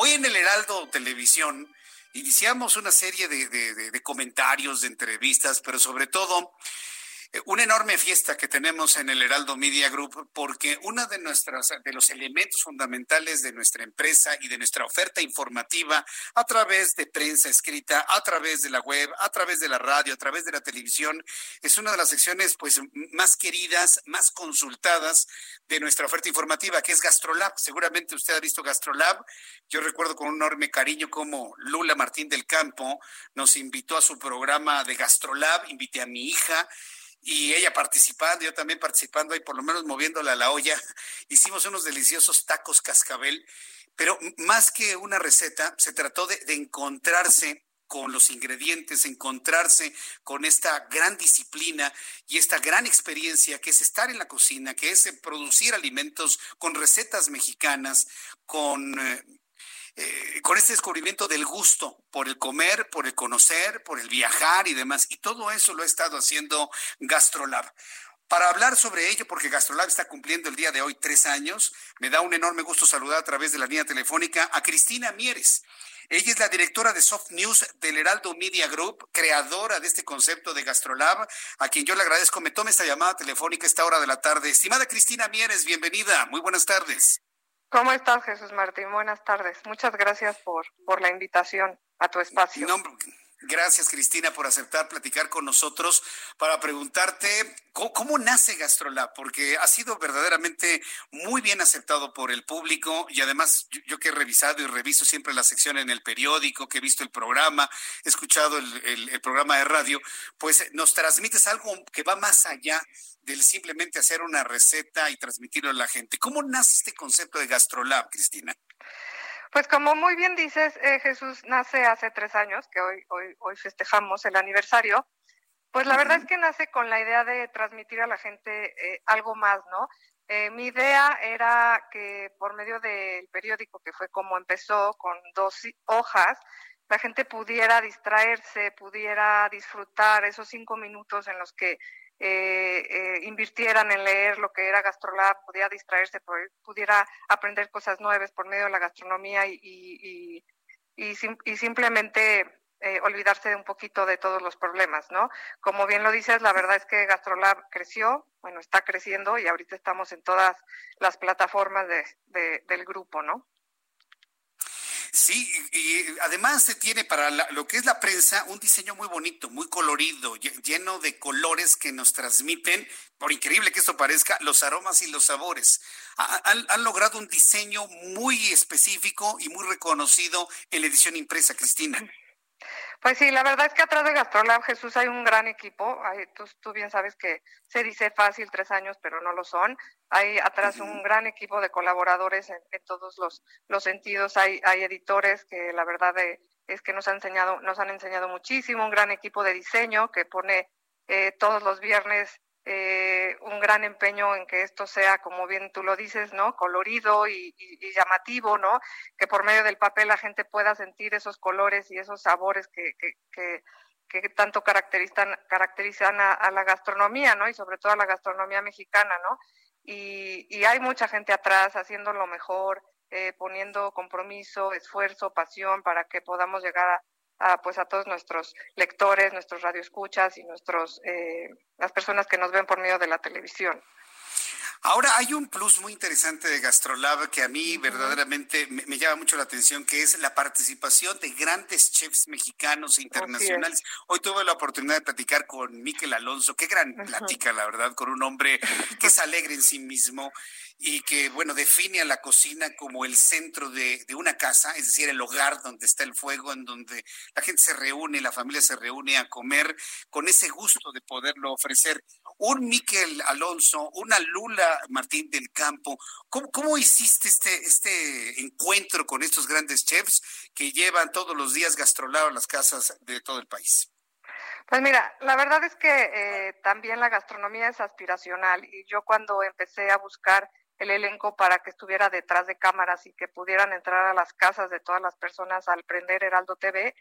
Hoy en el Heraldo Televisión iniciamos una serie de comentarios, de entrevistas, pero sobre todo una enorme fiesta que tenemos en el Heraldo Media Group, porque uno de los elementos fundamentales de nuestra empresa y de nuestra oferta informativa a través de prensa escrita, a través de la web, a través de la radio, a través de la televisión, es una de las secciones pues más queridas, más consultadas de nuestra oferta informativa, que es Gastrolab. Seguramente usted ha visto Gastrolab. Yo recuerdo con un enorme cariño cómo Lula Martín del Campo nos invitó a su programa de Gastrolab, invité a mi hija, y ella participando, yo también participando, y por lo menos moviéndola a la olla, hicimos unos deliciosos tacos cascabel, pero más que una receta, se trató de encontrarse con los ingredientes, encontrarse con esta gran disciplina y esta gran experiencia que es estar en la cocina, que es producir alimentos con recetas mexicanas, con este descubrimiento del gusto por el comer, por el conocer, por el viajar y demás. Y todo eso lo ha estado haciendo Gastrolab. Para hablar sobre ello, porque Gastrolab está cumpliendo el día de hoy 3 años, me da un enorme gusto saludar a través de la línea telefónica a Cristina Mieres. Ella es la directora de Soft News del Heraldo Media Group, creadora de este concepto de Gastrolab, a quien yo le agradezco. Me tome esta llamada telefónica a esta hora de la tarde. Estimada Cristina Mieres, bienvenida. Muy buenas tardes. ¿Cómo estás, Jesús Martín? Buenas tardes. Muchas gracias por la invitación a tu espacio. No, gracias, Cristina, por aceptar platicar con nosotros para preguntarte cómo nace Gastrolab, porque ha sido verdaderamente muy bien aceptado por el público y además yo que he revisado y reviso siempre la sección en el periódico, que he visto el programa, he escuchado el programa de radio, pues nos transmites algo que va más allá del simplemente hacer una receta y transmitirlo a la gente. ¿Cómo nace este concepto de Gastrolab, Cristina? Pues como muy bien dices, Jesús, nace hace 3 años, que hoy festejamos el aniversario. Pues la verdad es que nace con la idea de transmitir a la gente algo más, ¿no? Mi idea era que por medio del periódico, que fue como empezó, con 2 hojas, la gente pudiera distraerse, pudiera disfrutar esos 5 minutos en los que invirtieran en leer lo que era Gastrolab, pudiera distraerse, pudiera aprender cosas nuevas por medio de la gastronomía y simplemente olvidarse de un poquito de todos los problemas, ¿no? Como bien lo dices, la verdad es que Gastrolab creció, bueno, está creciendo y ahorita estamos en todas las plataformas del grupo, ¿no? Sí, y además se tiene para lo que es la prensa un diseño muy bonito, muy colorido, lleno de colores que nos transmiten, por increíble que esto parezca, los aromas y los sabores. Han logrado un diseño muy específico y muy reconocido en la edición impresa, Cristina. Pues sí, la verdad es que atrás de Gastrolab, Jesús, hay un gran equipo. Tú bien sabes que se dice fácil 3 años, pero no lo son. Hay atrás un gran equipo de colaboradores en todos los sentidos. Hay editores que la verdad es que nos han enseñado muchísimo. Un gran equipo de diseño que pone todos los viernes un gran empeño en que esto sea, como bien tú lo dices, ¿no?, colorido y llamativo, ¿no?, que por medio del papel la gente pueda sentir esos colores y esos sabores que tanto caracterizan a la gastronomía, ¿no?, y sobre todo a la gastronomía mexicana, ¿no? Y hay mucha gente atrás haciendo lo mejor, poniendo compromiso, esfuerzo, pasión para que podamos llegar a todos nuestros lectores, nuestros radioescuchas y las personas que nos ven por medio de la televisión. Ahora hay un plus muy interesante de Gastrolab que a mí verdaderamente me llama mucho la atención, que es la participación de grandes chefs mexicanos e internacionales. Hoy tuve la oportunidad de platicar con Mikel Alonso, qué gran plática, la verdad, con un hombre que es alegre en sí mismo y que, bueno, define a la cocina como el centro de una casa, es decir, el hogar donde está el fuego, en donde la gente se reúne, la familia se reúne a comer, con ese gusto de poderlo ofrecer. Un Mikel Alonso, una Lula Martín del Campo, ¿cómo hiciste este encuentro con estos grandes chefs que llevan todos los días Gastrolab a las casas de todo el país? Pues mira, la verdad es que también la gastronomía es aspiracional, y yo cuando empecé a buscar el elenco para que estuviera detrás de cámaras y que pudieran entrar a las casas de todas las personas al prender Heraldo TV,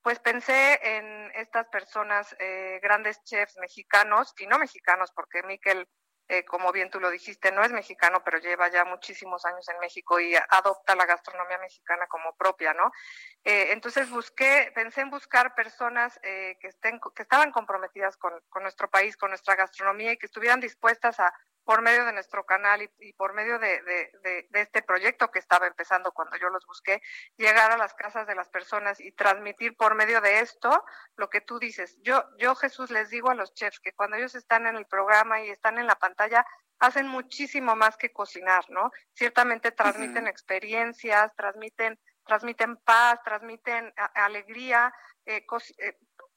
pues pensé en estas personas, grandes chefs mexicanos y no mexicanos, porque Mikel, como bien tú lo dijiste, no es mexicano, pero lleva ya muchísimos años en México y adopta la gastronomía mexicana como propia, ¿no? Entonces pensé en buscar personas que estaban comprometidas con nuestro país, con nuestra gastronomía, y que estuvieran dispuestas a, por medio de nuestro canal y por medio de este proyecto que estaba empezando cuando yo los busqué, llegar a las casas de las personas y transmitir por medio de esto lo que tú dices. Yo, Jesús, les digo a los chefs que cuando ellos están en el programa y están en la pantalla, hacen muchísimo más que cocinar, ¿no? Ciertamente transmiten experiencias, transmiten paz, transmiten alegría,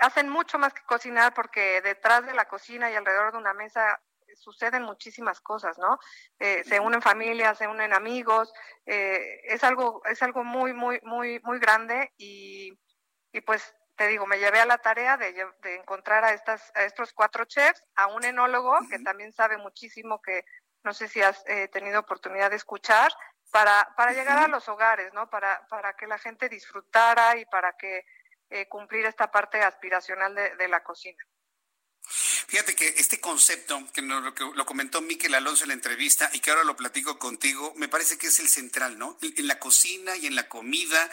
hacen mucho más que cocinar, porque detrás de la cocina y alrededor de una mesa suceden muchísimas cosas, ¿no? Se unen familias, se unen amigos, es algo muy, muy, muy, muy grande, y pues te digo, me llevé a la tarea de encontrar a estos 4 chefs, a un enólogo que también sabe muchísimo, que no sé si has tenido oportunidad de escuchar, para llegar a los hogares, ¿no? Para que la gente disfrutara y para que cumplir esta parte aspiracional de la cocina. Fíjate que este concepto que lo comentó Mikel Alonso en la entrevista y que ahora lo platico contigo, me parece que es el central, ¿no? En la cocina y en la comida,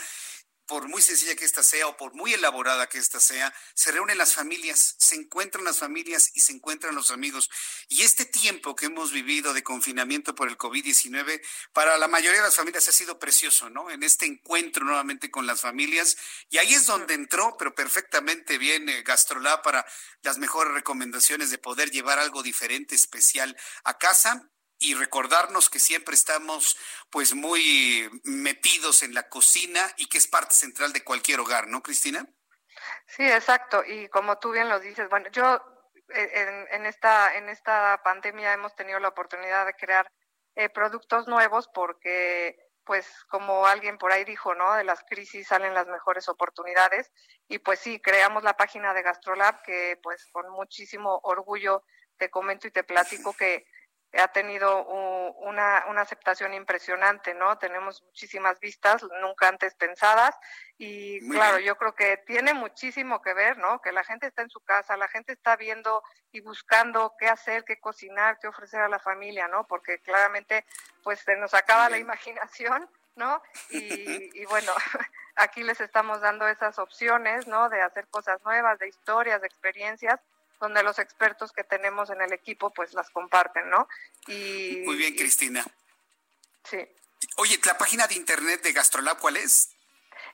por muy sencilla que ésta sea o por muy elaborada que ésta sea, se reúnen las familias, se encuentran las familias y se encuentran los amigos. Y este tiempo que hemos vivido de confinamiento por el COVID-19, para la mayoría de las familias ha sido precioso, ¿no? En este encuentro nuevamente con las familias. Y ahí es donde entró, pero perfectamente bien, Gastrolab para las mejores recomendaciones de poder llevar algo diferente, especial a casa. Y recordarnos que siempre estamos pues muy metidos en la cocina y que es parte central de cualquier hogar, ¿no, Cristina? Sí, exacto. Y como tú bien lo dices, bueno, yo en esta pandemia hemos tenido la oportunidad de crear productos nuevos, porque pues como alguien por ahí dijo, ¿no? De las crisis salen las mejores oportunidades. Y pues sí, creamos la página de Gastrolab, que pues con muchísimo orgullo te comento y te platico que ha tenido una aceptación impresionante, ¿no? Tenemos muchísimas vistas nunca antes pensadas y muy claro, bien. Yo creo que tiene muchísimo que ver, ¿no? Que la gente está en su casa, la gente está viendo y buscando qué hacer, qué cocinar, qué ofrecer a la familia, ¿no? Porque claramente pues se nos acaba la imaginación, ¿no? Y bueno, aquí les estamos dando esas opciones, ¿no? De hacer cosas nuevas, de historias, de experiencias, donde los expertos que tenemos en el equipo pues las comparten, ¿no? Y muy bien, Cristina. Sí. Oye, ¿la página de internet de Gastrolab cuál es?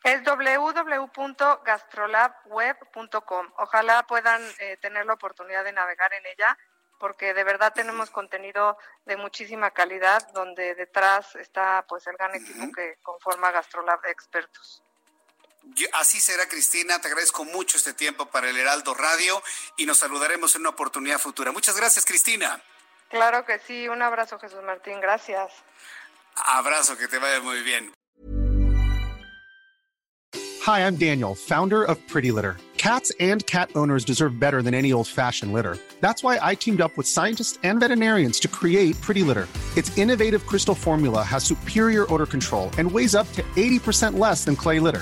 Es www.gastrolabweb.com. Ojalá puedan tener la oportunidad de navegar en ella, porque de verdad tenemos contenido de muchísima calidad, donde detrás está pues el gran equipo que conforma Gastrolab de expertos. Así será, Cristina. Te agradezco mucho este tiempo para el Heraldo Radio y nos saludaremos en una oportunidad futura. Muchas gracias, Cristina. Claro que sí. Un abrazo, Jesús Martín. Gracias. Abrazo, que te vaya muy bien. Hi, I'm Daniel, founder of Pretty Litter. Cats and cat owners deserve better than any old-fashioned litter. That's why I teamed up with scientists and veterinarians to create Pretty Litter. Its innovative crystal formula has superior odor control and weighs up to 80% less than clay litter.